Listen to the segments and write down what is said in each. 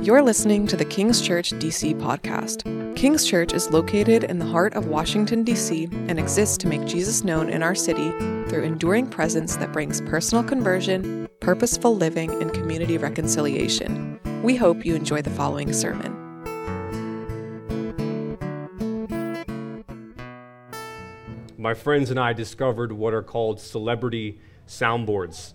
You're listening to the King's Church DC podcast. King's Church is located in the heart of Washington, D.C. and exists to make Jesus known in our city through enduring presence that brings personal conversion, purposeful living, and community reconciliation. We hope you enjoy the following sermon. My friends and I discovered what are called celebrity soundboards.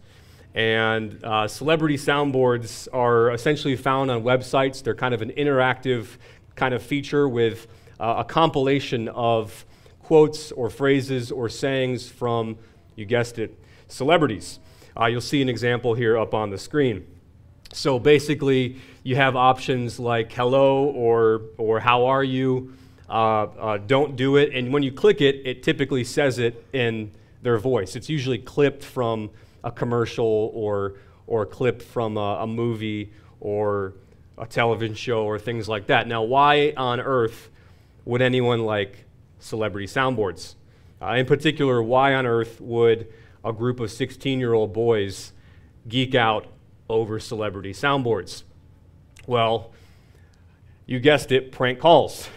And celebrity soundboards are essentially found on websites. They're kind of an interactive kind of feature with a compilation of quotes or phrases or sayings from, you guessed it, celebrities. You'll see an example here up on the screen. So basically, you have options like hello or how are you, don't do it. And when you click it, it typically says it in their voice. It's usually clipped from a commercial or a clip from a movie or a television show or things like that. Now, why on earth would anyone like celebrity soundboards? In particular, why on earth would a group of 16-year-old boys geek out over celebrity soundboards? Well, you guessed it, prank calls.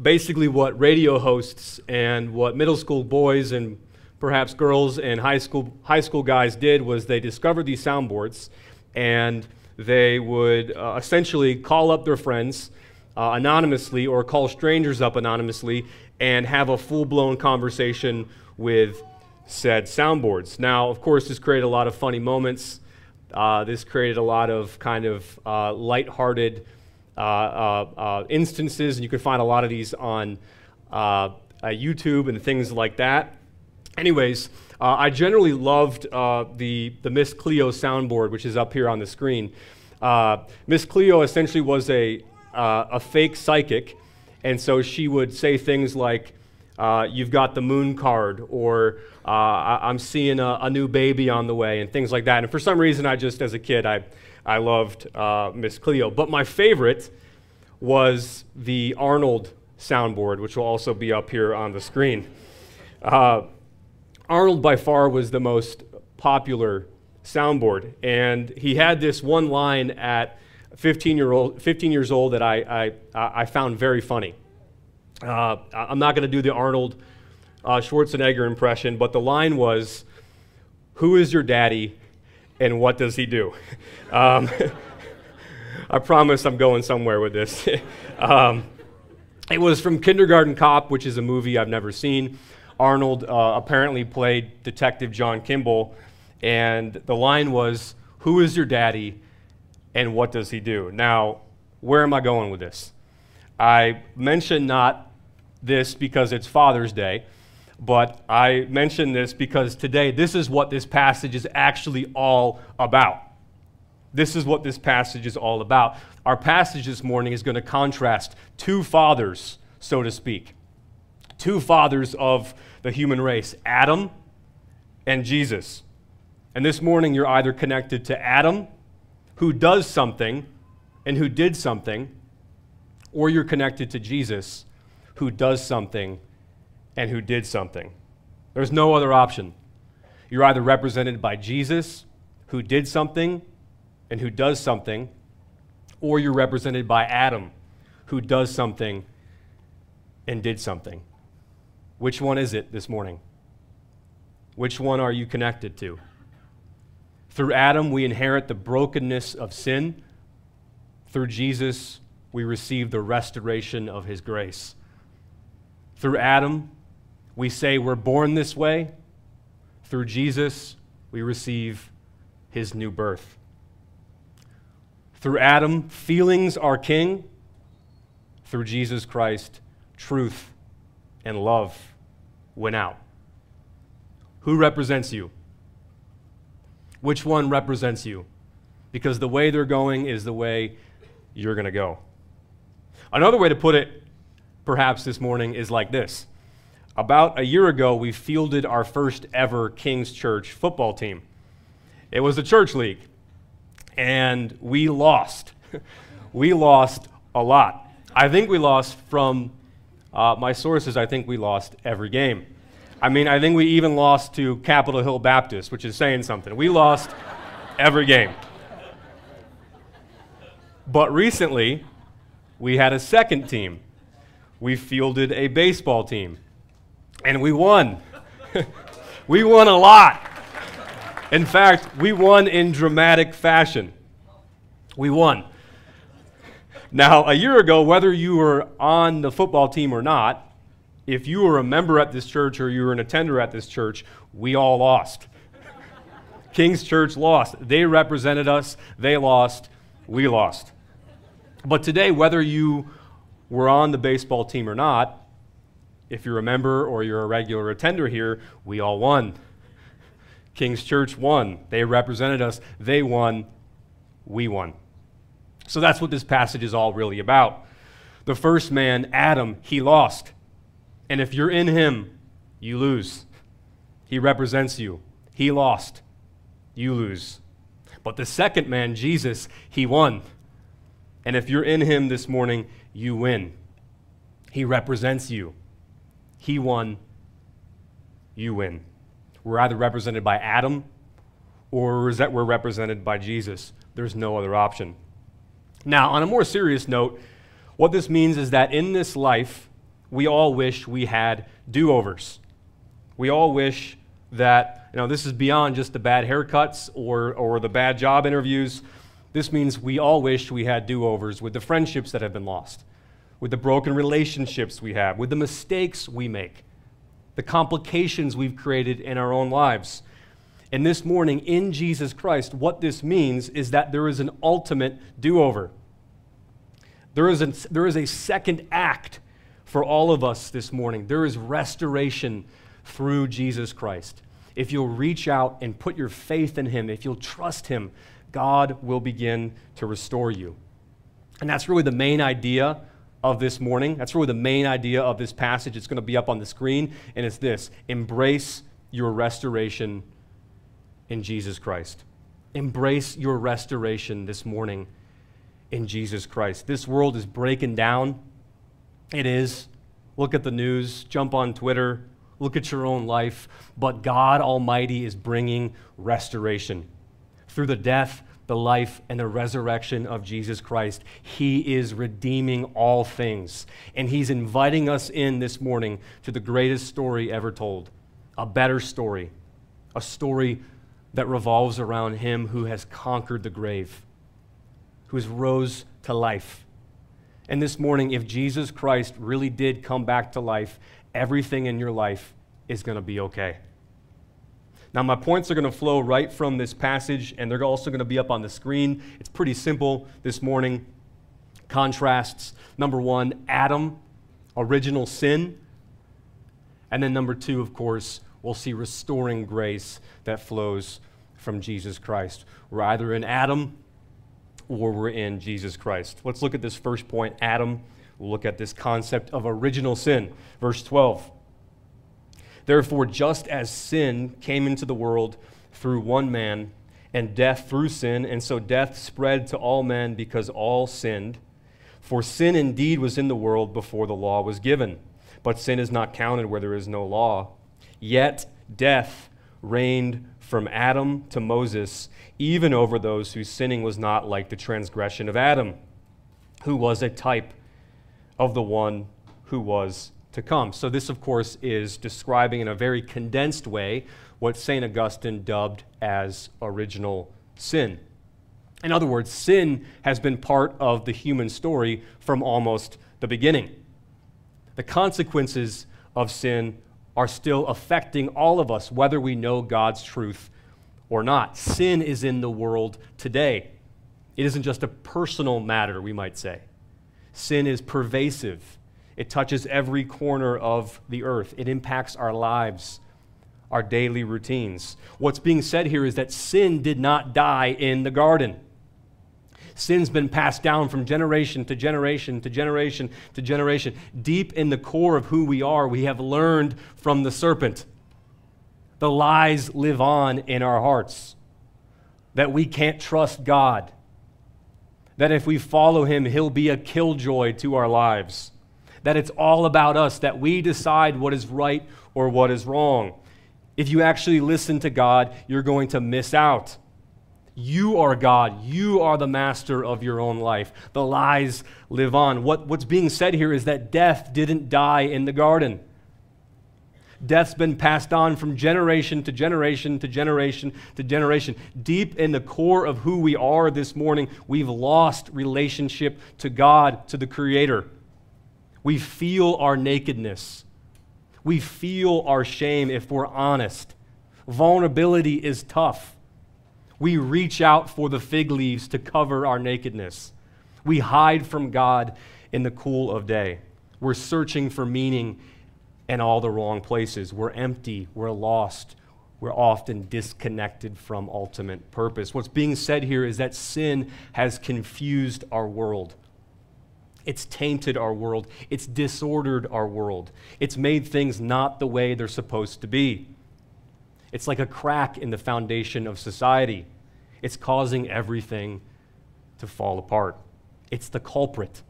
Basically what radio hosts and what middle school boys and perhaps girls and high school guys did was they discovered these soundboards, and they would essentially call up their friends anonymously or call strangers up anonymously and have a full-blown conversation with said soundboards. Now, of course, this created a lot of funny moments. This created a lot of kind of lighthearted instances, and you can find a lot of these on YouTube and things like that. Anyways, I generally loved the Miss Cleo soundboard, which is up here on the screen. Miss Cleo essentially was a fake psychic, and so she would say things like, you've got the moon card, or I'm seeing a new baby on the way, and things like that. And for some reason, as a kid, I loved Miss Cleo. But my favorite was the Arnold soundboard, which will also be up here on the screen. Arnold by far was the most popular soundboard, and he had this one line at 15 years old that I found very funny. I'm not going to do the Arnold Schwarzenegger impression, but the line was, "Who is your daddy, and what does he do?" I promise I'm going somewhere with this. It was from Kindergarten Cop, which is a movie I've never seen. Arnold apparently played Detective John Kimble, and the line was, "Who is your daddy, and what does he do?" Now, where am I going with this? I mention not this because it's Father's Day, but I mention this because today, this is what this passage is actually all about. This is what this passage is all about. Our passage this morning is going to contrast two fathers, so to speak. Two fathers of the human race, Adam and Jesus. And this morning, you're either connected to Adam, who does something and who did something, or you're connected to Jesus, who does something and who did something. There's no other option. You're either represented by Jesus, who did something and who does something, or you're represented by Adam, who does something and did something. Which one is it this morning? Which one are you connected to? Through Adam, we inherit the brokenness of sin. Through Jesus, we receive the restoration of his grace. Through Adam, we say we're born this way. Through Jesus, we receive his new birth. Through Adam, feelings are king. Through Jesus Christ, truth and love went out. Who represents you? Which one represents you? Because the way they're going is the way you're going to go. Another way to put it, perhaps this morning, is like this. About a year ago, we fielded our first ever King's Church football team. It was a church league, and we lost. We lost a lot. I think we lost from my sources, I think we lost every game. I mean, I think we even lost to Capitol Hill Baptist, which is saying something. We lost every game. But recently, we had a second team. We fielded a baseball team, and we won. We won a lot. In fact, we won in dramatic fashion. We won. Now, a year ago, whether you were on the football team or not, if you were a member at this church or you were an attender at this church, we all lost. King's Church lost. They represented us. They lost. We lost. But today, whether you were on the baseball team or not, if you're a member or you're a regular attender here, we all won. King's Church won. They represented us. They won. We won. So that's what this passage is all really about. The first man, Adam, he lost. And if you're in him, you lose. He represents you. He lost. You lose. But the second man, Jesus, he won. And if you're in him this morning, you win. He represents you. He won. You win. We're either represented by Adam or we're represented by Jesus. There's no other option. Now, on a more serious note, what this means is that in this life, we all wish we had do-overs. We all wish that, this is beyond just the bad haircuts or the bad job interviews. This means we all wish we had do-overs with the friendships that have been lost, with the broken relationships we have, with the mistakes we make, the complications we've created in our own lives. And this morning, in Jesus Christ, what this means is that there is an ultimate do-over. There is a second act for all of us this morning. There is restoration through Jesus Christ. If you'll reach out and put your faith in him, if you'll trust him, God will begin to restore you. And that's really the main idea of this morning. That's really the main idea of this passage. It's going to be up on the screen, and it's this: embrace your restoration in Jesus Christ. Embrace your restoration this morning in Jesus Christ. This world is breaking down. It is. Look at the news. Jump on Twitter. Look at your own life. But God Almighty is bringing restoration. Through the death, the life, and the resurrection of Jesus Christ, he is redeeming all things. And he's inviting us in this morning to the greatest story ever told, a better story, a story that revolves around him who has conquered the grave, who has rose to life. And this morning, if Jesus Christ really did come back to life, everything in your life is going to be okay. Now, my points are going to flow right from this passage, and they're also going to be up on the screen. It's pretty simple this morning. Contrasts. Number one, Adam, original sin. And then number two, of course, we'll see restoring grace that flows from Jesus Christ. We're either in Adam or we're in Jesus Christ. Let's look at this first point, Adam. We'll look at this concept of original sin. Verse 12. Therefore, just as sin came into the world through one man, and death through sin, and so death spread to all men because all sinned. For sin indeed was in the world before the law was given, but sin is not counted where there is no law. Yet death reigned from Adam to Moses, even over those whose sinning was not like the transgression of Adam, who was a type of the one who was to come. So this, of course, is describing in a very condensed way what St. Augustine dubbed as original sin. In other words, sin has been part of the human story from almost the beginning. The consequences of sin are still affecting all of us, whether we know God's truth or not. Sin is in the world today. It isn't just a personal matter, we might say. Sin is pervasive. It touches every corner of the earth. It impacts our lives, our daily routines. What's being said here is that sin did not die in the garden. Sin's been passed down from generation to generation to generation to generation. Deep in the core of who we are, we have learned from the serpent. The lies live on in our hearts, that we can't trust God, that if we follow him, he'll be a killjoy to our lives, that it's all about us, that we decide what is right or what is wrong. If you actually listen to God, you're going to miss out. You are God. You are the master of your own life. The lies live on. What's being said here is that death didn't die in the garden. Death's been passed on from generation to generation to generation to generation. Deep in the core of who we are this morning, we've lost relationship to God, to the Creator. We feel our nakedness. We feel our shame if we're honest. Vulnerability is tough. We reach out for the fig leaves to cover our nakedness. We hide from God in the cool of day. We're searching for meaning in all the wrong places. We're empty, we're lost, we're often disconnected from ultimate purpose. What's being said here is that sin has confused our world. It's tainted our world, it's disordered our world. It's made things not the way they're supposed to be. It's like a crack in the foundation of society. It's causing everything to fall apart. It's the culprit.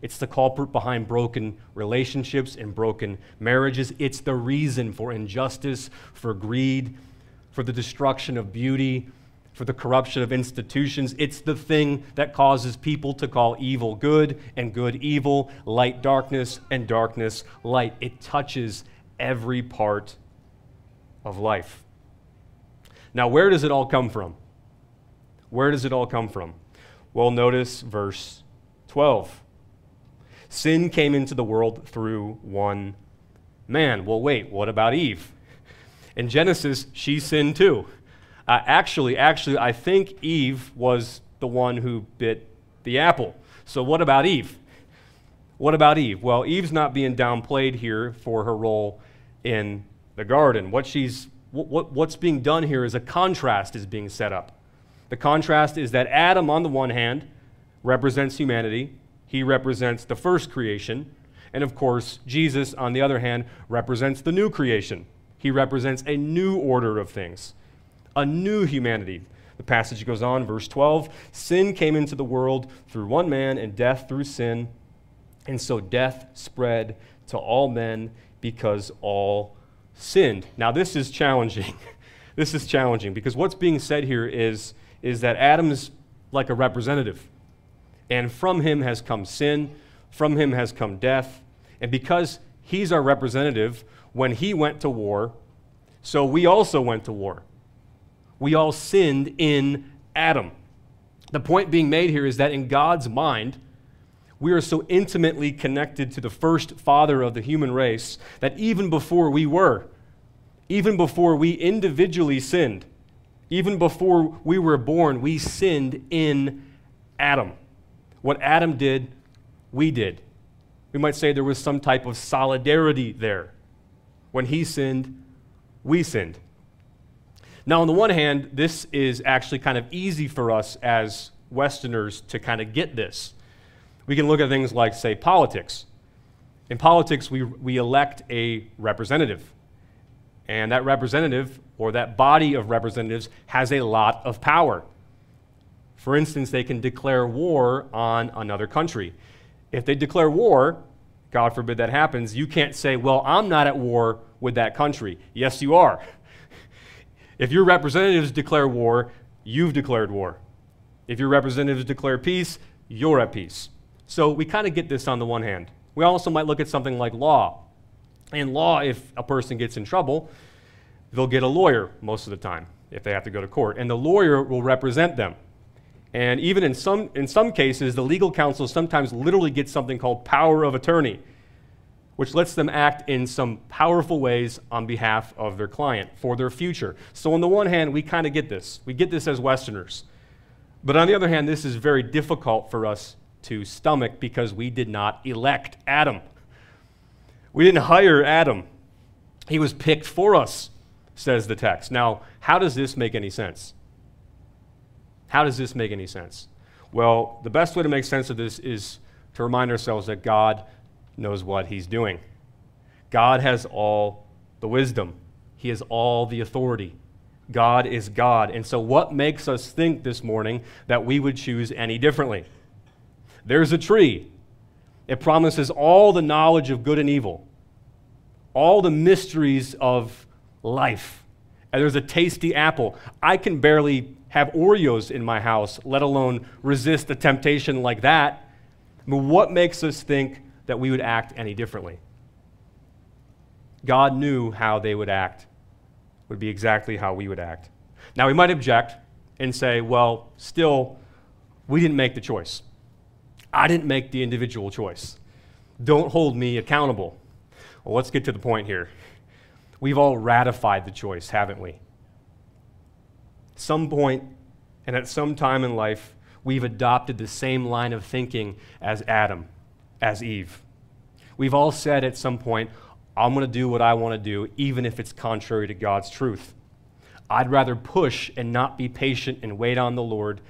It's the culprit behind broken relationships and broken marriages. It's the reason for injustice, for greed, for the destruction of beauty, for the corruption of institutions. It's the thing that causes people to call evil good and good evil, light darkness and darkness light. It touches every part of life. Now, where does it all come from? Where does it all come from? Well, notice verse 12. Sin came into the world through one man. Well, wait, what about Eve? In Genesis, she sinned too. Actually, I think Eve was the one who bit the apple. So what about Eve? What about Eve? Well, Eve's not being downplayed here for her role in the garden. What's being done here is a contrast is being set up. The contrast is that Adam, on the one hand, represents humanity. He represents the first creation. And of course, Jesus, on the other hand, represents the new creation. He represents a new order of things, a new humanity. The passage goes on, verse 12, sin came into the world through one man and death through sin. And so death spread to all men because all sinned. Now this is challenging. This is challenging because what's being said here is that Adam's like a representative. And from him has come sin, from him has come death. And because he's our representative, when he went to war, so we also went to war. We all sinned in Adam. The point being made here is that in God's mind, we are so intimately connected to the first father of the human race that even before we individually sinned, even before we were born, we sinned in Adam. What Adam did, we did. We might say there was some type of solidarity there. When he sinned, we sinned. Now, on the one hand, this is actually kind of easy for us as Westerners to kind of get this. We can look at things like, say, politics. In politics, we elect a representative. And that representative, or that body of representatives, has a lot of power. For instance, they can declare war on another country. If they declare war, God forbid that happens, you can't say, well, I'm not at war with that country. Yes, you are. If your representatives declare war, you've declared war. If your representatives declare peace, you're at peace. So we kind of get this on the one hand. We also might look at something like law. In law, if a person gets in trouble, they'll get a lawyer most of the time if they have to go to court. And the lawyer will represent them. And even in some cases, the legal counsel sometimes literally gets something called power of attorney, which lets them act in some powerful ways on behalf of their client for their future. So on the one hand, we kind of get this. We get this as Westerners. But on the other hand, this is very difficult for us to stomach because we did not elect Adam. We didn't hire Adam. He was picked for us, says the text. Now, how does this make any sense? How does this make any sense? Well, the best way to make sense of this is to remind ourselves that God knows what he's doing. God has all the wisdom. He has all the authority. God is God. And so what makes us think this morning that we would choose any differently? There's a tree. It promises all the knowledge of good and evil, all the mysteries of life. And there's a tasty apple. I can barely have Oreos in my house, let alone resist a temptation like that. I mean, what makes us think that we would act any differently? God knew how they would act would be exactly how we would act. Now, we might object and say, well, still, we didn't make the choice. I didn't make the individual choice. Don't hold me accountable. Well, let's get to the point here. We've all ratified the choice, haven't we? Some point and at some time in life, we've adopted the same line of thinking as Adam, as Eve. We've all said at some point, I'm going to do what I want to do, even if it's contrary to God's truth. I'd rather push and not be patient and wait on the Lord.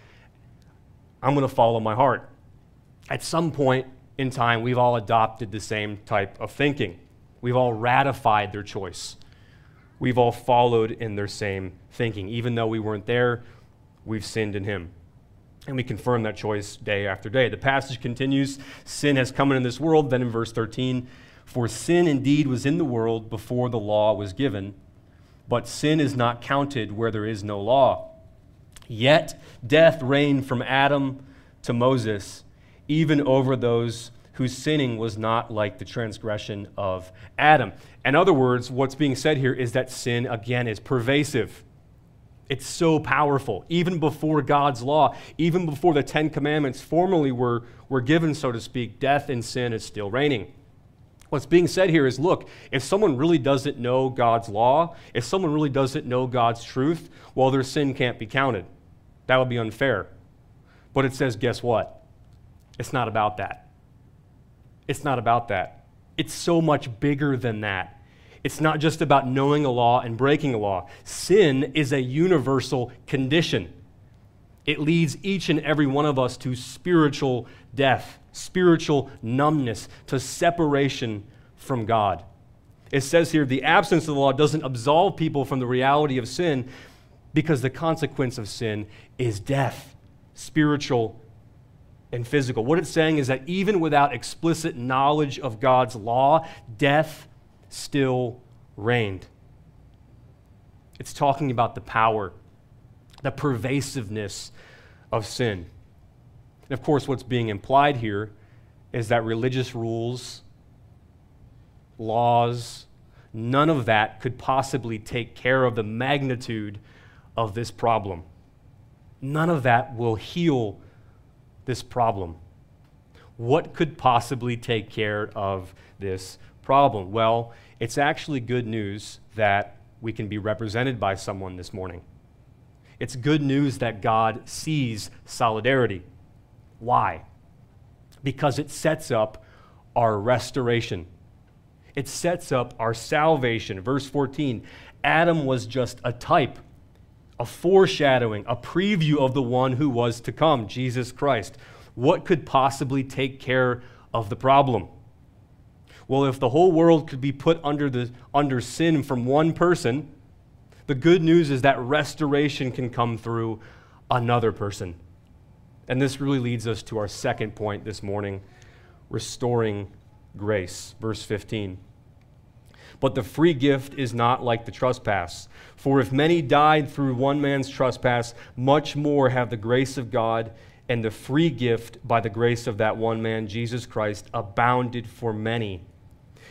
I'm going to follow my heart. At some point in time, we've all adopted the same type of thinking. We've all ratified their choice. We've all followed in their same thinking. Even though we weren't there, we've sinned in him. And we confirm that choice day after day. The passage continues, sin has come into this world. Then in verse 13, for sin indeed was in the world before the law was given, but sin is not counted where there is no law. Yet death reigned from Adam to Moses, even over those whose sinning was not like the transgression of Adam. In other words, what's being said here is that sin, again, is pervasive. It's so powerful. Even before God's law, even before the Ten Commandments formally were given, so to speak, death and sin is still reigning. What's being said here is, look, if someone really doesn't know God's law, if someone really doesn't know God's truth, well, their sin can't be counted. That would be unfair. But it says, guess what? It's not about that. It's not about that. It's so much bigger than that. It's not just about knowing a law and breaking a law. Sin is a universal condition. It leads each and every one of us to spiritual death, spiritual numbness, to separation from God. It says here, the absence of the law doesn't absolve people from the reality of sin because the consequence of sin is death, spiritual and physical. What it's saying is that even without explicit knowledge of God's law, death still reigned. It's talking about the power, the pervasiveness of sin. And of course, what's being implied here is that religious rules, laws, none of that could possibly take care of the magnitude of this problem. None of that will heal this problem. What could possibly take care of this problem? Well, it's actually good news that we can be represented by someone this morning. It's good news that God sees solidarity. Why? Because it sets up our restoration. It sets up our salvation. Verse 14, Adam was just a type, a foreshadowing, a preview of the one who was to come, Jesus Christ. What could possibly take care of the problem? Well, if the whole world could be put under sin from one person, the good news is that restoration can come through another person. And this really leads us to our second point this morning, restoring grace. Verse 15. But the free gift is not like the trespass. For if many died through one man's trespass, much more have the grace of God and the free gift by the grace of that one man, Jesus Christ, abounded for many.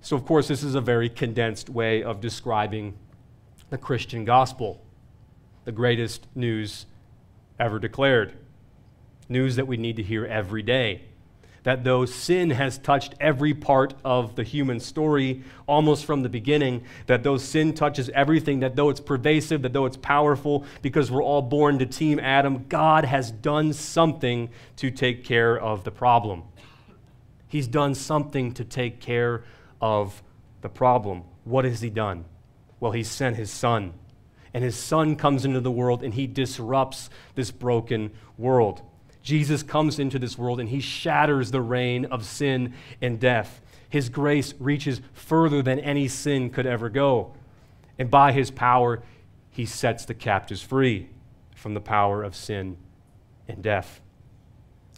So, of course, this is a very condensed way of describing the Christian gospel. The greatest news ever declared. News that we need to hear every day. That though sin has touched every part of the human story almost from the beginning, that though sin touches everything, that though it's pervasive, that though it's powerful, because we're all born to Team Adam, God has done something to take care of the problem. He's done something to take care of the problem. What has he done? Well, he sent his son. And his son comes into the world and he disrupts this broken world. Jesus comes into this world and he shatters the reign of sin and death. His grace reaches further than any sin could ever go. And by his power, he sets the captives free from the power of sin and death.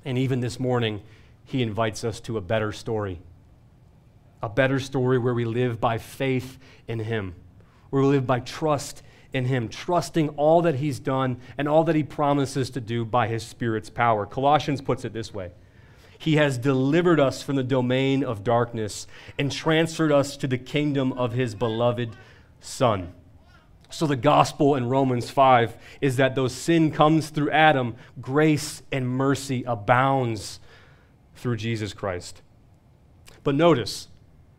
And even this morning, he invites us to a better story. A better story where we live by faith in him, where we live by trust in him, trusting all that he's done and all that he promises to do by his Spirit's power. Colossians puts it this way: he has delivered us from the domain of darkness and transferred us to the kingdom of his beloved Son. So the gospel in Romans 5 is that though sin comes through Adam, grace and mercy abounds through Jesus Christ. But notice,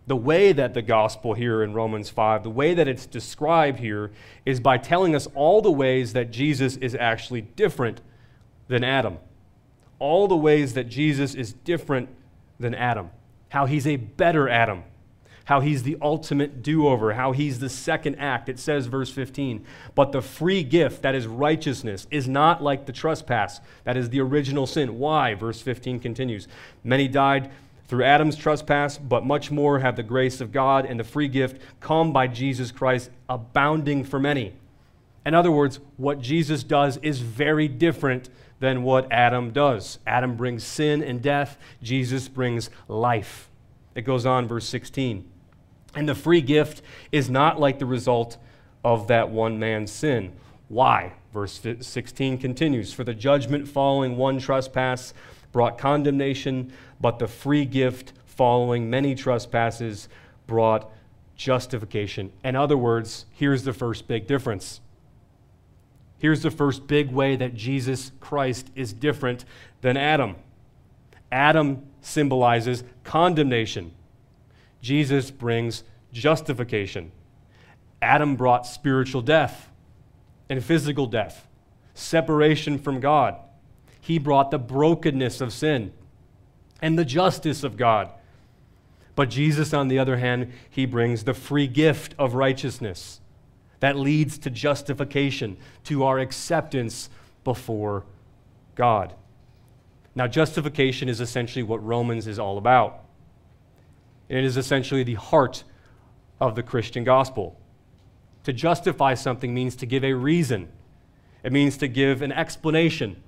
the way that the gospel here in Romans 5, the way that it's described here is by telling us all the ways that Jesus is actually different than Adam. All the ways that Jesus is different than Adam. How he's a better Adam. How he's the ultimate do-over. How he's the second act. It says, verse 15, but the free gift, that is righteousness, is not like the trespass. That is the original sin. Why? Verse 15 continues, many died through Adam's trespass, but much more have the grace of God and the free gift come by Jesus Christ abounding for many. In other words, what Jesus does is very different than what Adam does. Adam brings sin and death. Jesus brings life. It goes on, verse 16. And the free gift is not like the result of that one man's sin. Why? Verse 16 continues, for the judgment following one trespass brought condemnation, but the free gift following many trespasses brought justification. In other words, here's the first big difference. Here's the first big way that Jesus Christ is different than Adam. Adam symbolizes condemnation. Jesus brings justification. Adam brought spiritual death and physical death, separation from God. He brought the brokenness of sin and the justice of God. But Jesus, on the other hand, he brings the free gift of righteousness that leads to justification, to our acceptance before God. Now, justification is essentially what Romans is all about. It is essentially the heart of the Christian gospel. To justify something means to give a reason. It means to give an explanation.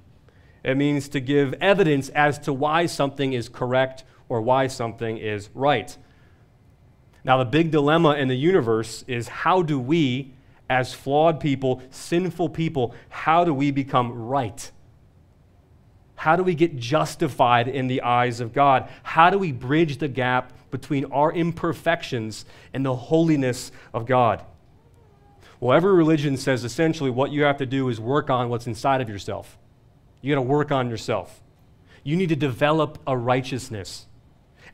It means to give evidence as to why something is correct or why something is right. Now, the big dilemma in the universe is, how do we, as flawed people, sinful people, how do we become right? How do we get justified in the eyes of God? How do we bridge the gap between our imperfections and the holiness of God? Well, every religion says essentially what you have to do is work on what's inside of yourself. You got to work on yourself. You need to develop a righteousness.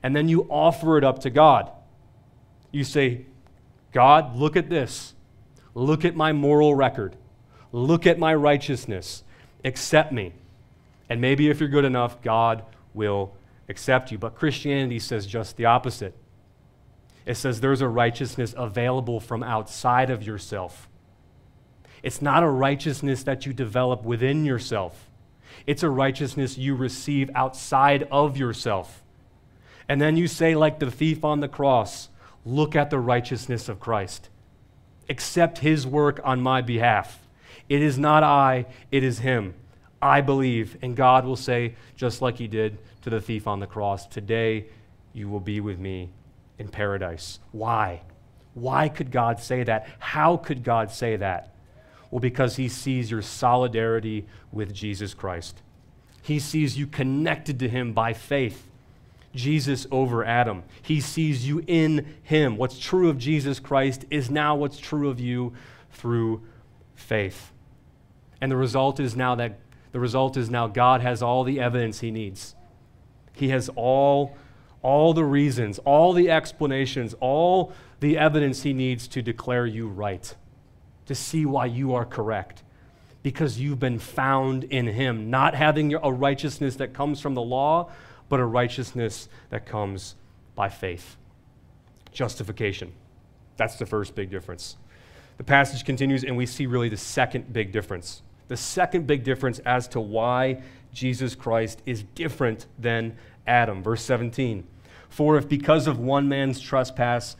And then you offer it up to God. You say, God, look at this. Look at my moral record. Look at my righteousness. Accept me. And maybe if you're good enough, God will accept you. But Christianity says just the opposite. It says there's a righteousness available from outside of yourself. It's not a righteousness that you develop within yourself. It's a righteousness you receive outside of yourself. And then you say, like the thief on the cross, look at the righteousness of Christ. Accept his work on my behalf. It is not I, it is him. I believe. And God will say, just like he did to the thief on the cross, today you will be with me in paradise. Why? Why could God say that? How could God say that? Well, because he sees your solidarity with Jesus Christ. He sees you connected to him by faith. Jesus over Adam. He sees you in him. What's true of Jesus Christ is now what's true of you through faith. And the result is now God has all the evidence he needs. He has all the reasons, all the explanations, all the evidence he needs to declare you right, to see why you are correct, because you've been found in him, not having a righteousness that comes from the law, but a righteousness that comes by faith. Justification. That's the first big difference. The passage continues, and we see really the second big difference. The second big difference as to why Jesus Christ is different than Adam. Verse 17, for if because of one man's trespass,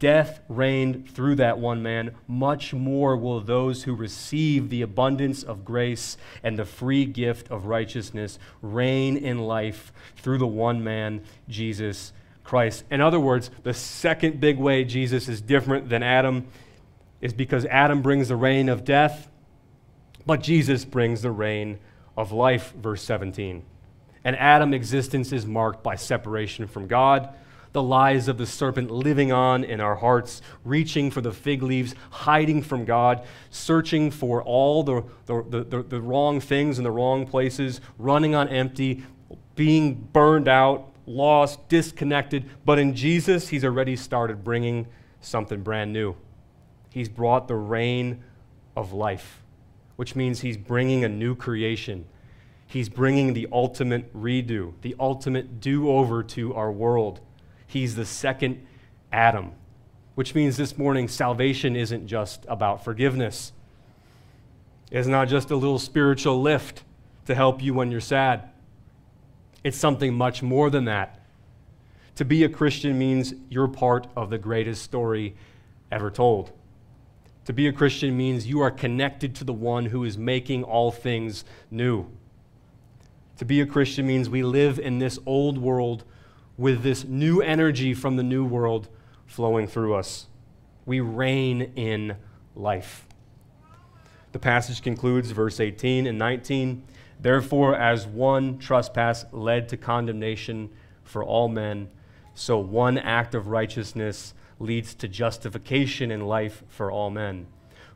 death reigned through that one man, much more will those who receive the abundance of grace and the free gift of righteousness reign in life through the one man, Jesus Christ. In other words, the second big way Jesus is different than Adam is because Adam brings the reign of death, but Jesus brings the reign of life, verse 17. And Adam's existence is marked by separation from God, the lies of the serpent living on in our hearts, reaching for the fig leaves, hiding from God, searching for all the wrong things in the wrong places, running on empty, being burned out, lost, disconnected. But in Jesus, he's already started bringing something brand new. He's brought the reign of life, which means he's bringing a new creation. He's bringing the ultimate redo, the ultimate do-over to our world. He's the second Adam, which means this morning salvation isn't just about forgiveness. It's not just a little spiritual lift to help you when you're sad. It's something much more than that. To be a Christian means you're part of the greatest story ever told. To be a Christian means you are connected to the one who is making all things new. To be a Christian means we live in this old world with this new energy from the new world flowing through us. We reign in life. The passage concludes, verse 18 and 19, therefore, as one trespass led to condemnation for all men, so one act of righteousness leads to justification in life for all men.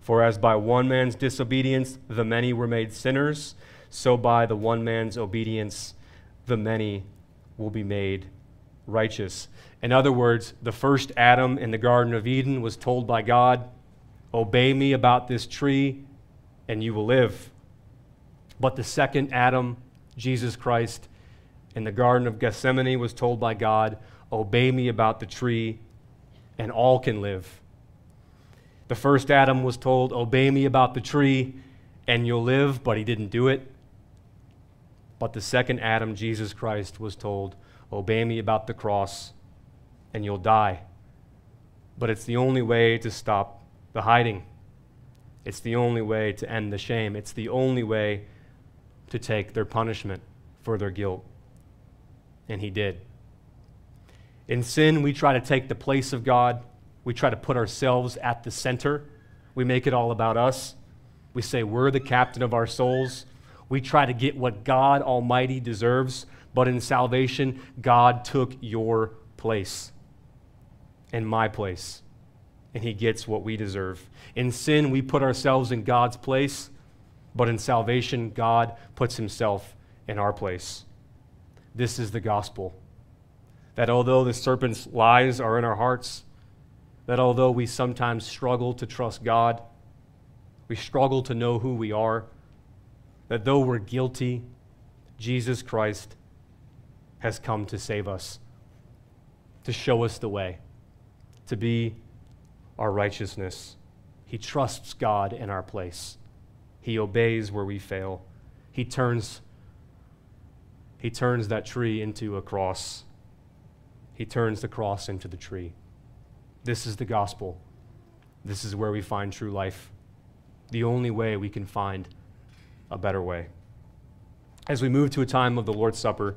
For as by one man's disobedience the many were made sinners, so by the one man's obedience the many will be made righteous. In other words, the first Adam in the Garden of Eden was told by God, obey me about this tree and you will live. But the second Adam, Jesus Christ, in the Garden of Gethsemane was told by God, obey me about the tree and all can live. The first Adam was told, obey me about the tree and you'll live, but he didn't do it. But the second Adam, Jesus Christ, was told, obey me about the cross, and you'll die. But it's the only way to stop the hiding. It's the only way to end the shame. It's the only way to take their punishment for their guilt. And he did. In sin, we try to take the place of God. We try to put ourselves at the center. We make it all about us. We say we're the captain of our souls. We try to get what God Almighty deserves. But in salvation, God took your place and my place, and he gets what we deserve. In sin, we put ourselves in God's place, but in salvation, God puts himself in our place. This is the gospel, that although the serpent's lies are in our hearts, that although we sometimes struggle to trust God, we struggle to know who we are, that though we're guilty, Jesus Christ has come to save us, to show us the way, to be our righteousness. He trusts God in our place. He obeys where we fail. He turns that tree into a cross. He turns the cross into the tree. This is the gospel. This is where we find true life, the only way we can find a better way. As we move to a time of the Lord's Supper,